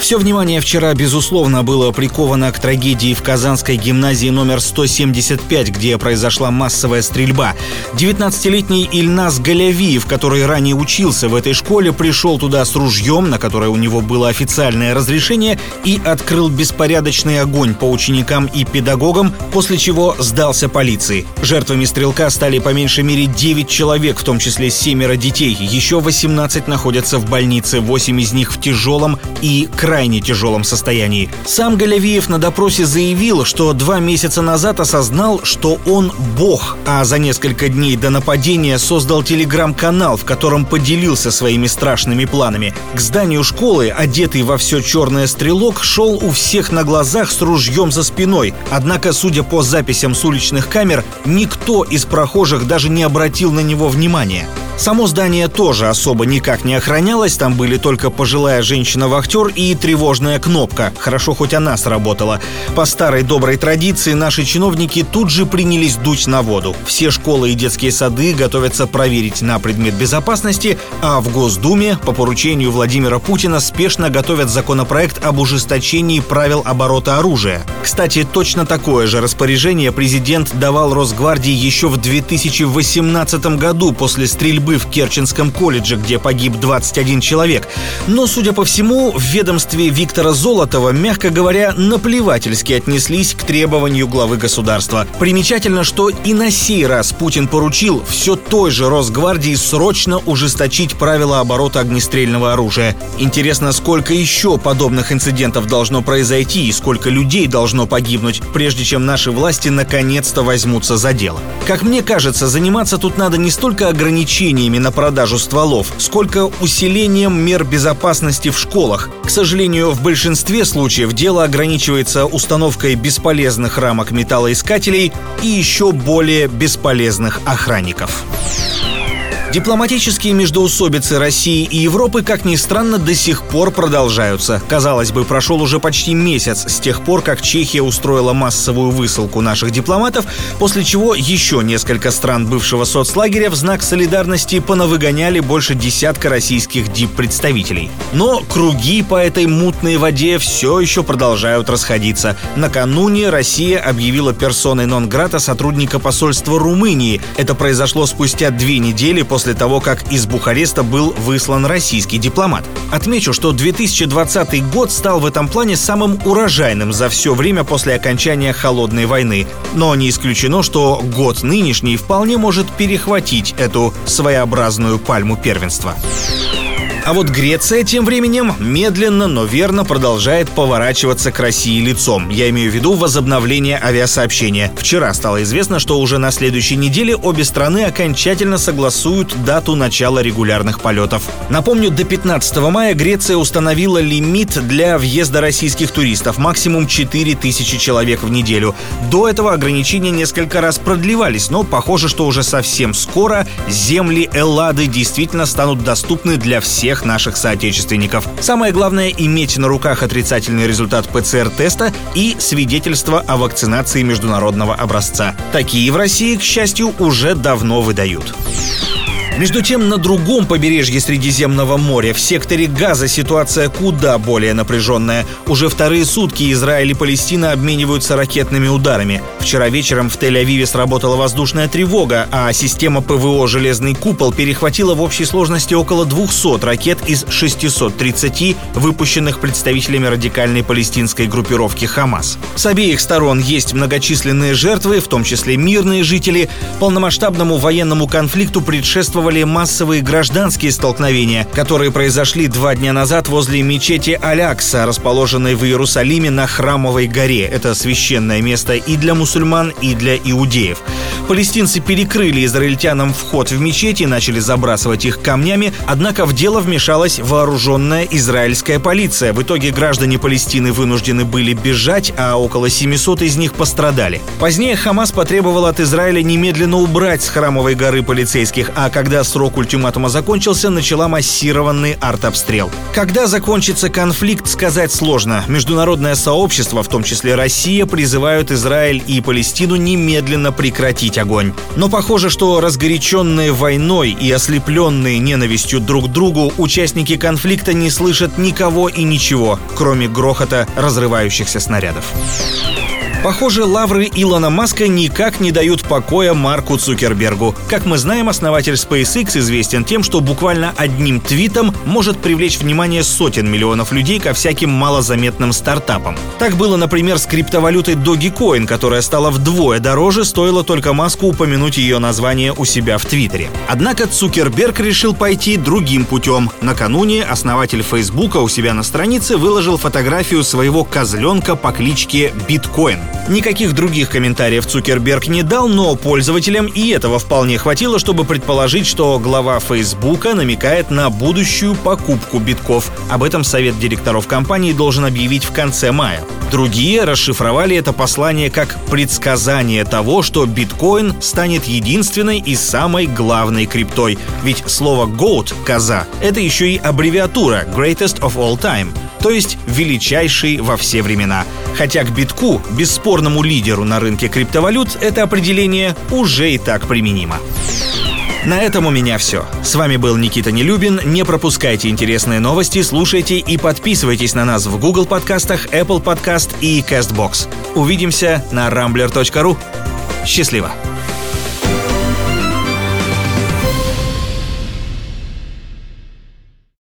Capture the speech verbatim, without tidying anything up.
Все внимание вчера, безусловно, было приковано к трагедии в Казанской гимназии номер сто семьдесят пять, где произошла массовая стрельба. девятнадцатилетний Ильнас Галявиев, который ранее учился в этой школе, пришел туда с ружьем, на которое у него было официальное разрешение, и открыл беспорядочный огонь по ученикам и педагогам, после чего сдался полиции. Жертвами стрелка стали по меньшей мере девять человек, в том числе семеро детей. Еще восемнадцать находятся в больнице, восемь из них в тяжелом и крайне крайне тяжелом состоянии. Сам Галявиев на допросе заявил, что два месяца назад осознал, что он бог, а за несколько дней до нападения создал телеграм-канал, в котором поделился своими страшными планами. К зданию школы, одетый во все черное стрелок, шел у всех на глазах с ружьем за спиной. Однако, судя по записям с уличных камер, никто из прохожих даже не обратил на него внимания. Само здание тоже особо никак не охранялось, там были только пожилая женщина-вахтер и тревожная кнопка. Хорошо, хоть она сработала. По старой доброй традиции наши чиновники тут же принялись дуть на воду. Все школы и детские сады готовятся проверить на предмет безопасности, а в Госдуме по поручению Владимира Путина спешно готовят законопроект об ужесточении правил оборота оружия. Кстати, точно такое же распоряжение президент давал Росгвардии еще в две тысячи восемнадцатом году после стрельбы в Керченском колледже, где погиб двадцать один человек. Но, судя по всему, в ведомстве Виктора Золотова, мягко говоря, наплевательски отнеслись к требованию главы государства. Примечательно, что и на сей раз Путин поручил все той же Росгвардии срочно ужесточить правила оборота огнестрельного оружия. Интересно, сколько еще подобных инцидентов должно произойти и сколько людей должно погибнуть, прежде чем наши власти наконец-то возьмутся за дело. Как мне кажется, заниматься тут надо не столько ограничений на продажу стволов, сколько усилением мер безопасности в школах. К сожалению, в большинстве случаев дело ограничивается установкой бесполезных рамок металлоискателей и еще более бесполезных охранников. Дипломатические междоусобицы России и Европы, как ни странно, до сих пор продолжаются. Казалось бы, прошел уже почти месяц с тех пор, как Чехия устроила массовую высылку наших дипломатов, после чего еще несколько стран бывшего соцлагеря в знак солидарности понавыгоняли больше десятка российских диппредставителей. Но круги по этой мутной воде все еще продолжают расходиться. Накануне Россия объявила персоной нон-грата сотрудника посольства Румынии. Это произошло спустя две недели после после того, как из Бухареста был выслан российский дипломат. Отмечу, что две тысячи двадцатый год стал в этом плане самым урожайным за все время после окончания Холодной войны. Но не исключено, что год нынешний вполне может перехватить эту своеобразную пальму первенства. А вот Греция тем временем медленно, но верно продолжает поворачиваться к России лицом. Я имею в виду возобновление авиасообщения. Вчера стало известно, что уже на следующей неделе обе страны окончательно согласуют дату начала регулярных полетов. Напомню, до пятнадцатого мая Греция установила лимит для въезда российских туристов, максимум четыре тысячи человек в неделю. До этого ограничения несколько раз продлевались, но похоже, что уже совсем скоро земли Эллады действительно станут доступны для всех наших соотечественников. Самое главное — иметь на руках отрицательный результат ПЦР-теста и свидетельство о вакцинации международного образца. Такие в России, к счастью, уже давно выдают. Между тем, на другом побережье Средиземного моря, в секторе Газа, ситуация куда более напряженная. Уже вторые сутки Израиль и Палестина обмениваются ракетными ударами. Вчера вечером в Тель-Авиве сработала воздушная тревога, а система ПВО «Железный купол» перехватила в общей сложности около двухсот ракет из шестисот тридцати, выпущенных представителями радикальной палестинской группировки «Хамас». С обеих сторон есть многочисленные жертвы, в том числе мирные жители. Полномасштабному военному конфликту предшествовали массовые гражданские столкновения, которые произошли два дня назад возле мечети Алякса, расположенной в Иерусалиме на Храмовой горе. Это священное место и для мусульман, и для иудеев. Палестинцы перекрыли израильтянам вход в мечеть и начали забрасывать их камнями, однако в дело вмешалась вооруженная израильская полиция. В итоге граждане Палестины вынуждены были бежать, а около семисот из них пострадали. Позднее Хамас потребовал от Израиля немедленно убрать с Храмовой горы полицейских, а когда Когда срок ультиматума закончился, начала массированный артобстрел. Когда закончится конфликт, сказать сложно. Международное сообщество, в том числе Россия, призывают Израиль и Палестину немедленно прекратить прекратить огонь. Но похоже, что разгоряченные войной и ослепленные ненавистью друг к другу участники конфликта не слышат никого и ничего, кроме грохота разрывающихся снарядов. Похоже, лавры Илона Маска никак не дают покоя Марку Цукербергу. Как мы знаем, основатель SpaceX известен тем, что буквально одним твитом может привлечь внимание сотен миллионов людей ко всяким малозаметным стартапам. Так было, например, с криптовалютой Dogecoin, которая стала вдвое дороже, стоило только Маску упомянуть ее название у себя в Твиттере. Однако Цукерберг решил пойти другим путем. Накануне основатель Фейсбука у себя на странице выложил фотографию своего козленка по кличке Биткоин. Никаких других комментариев Цукерберг не дал, но пользователям и этого вполне хватило, чтобы предположить, что глава Фейсбука намекает на будущую покупку битков. Об этом совет директоров компании должен объявить в конце мая. Другие расшифровали это послание как предсказание того, что биткоин станет единственной и самой главной криптой. Ведь слово «goat» — «коза» — это еще и аббревиатура «greatest of all time», то есть величайший во все времена. Хотя к битку, бесспорному лидеру на рынке криптовалют, это определение уже и так применимо. На этом у меня все. С вами был Никита Нелюбин. Не пропускайте интересные новости, слушайте и подписывайтесь на нас в Google Подкастах, Apple Podcast и Castbox. Увидимся на рамблер точка ру. Счастливо!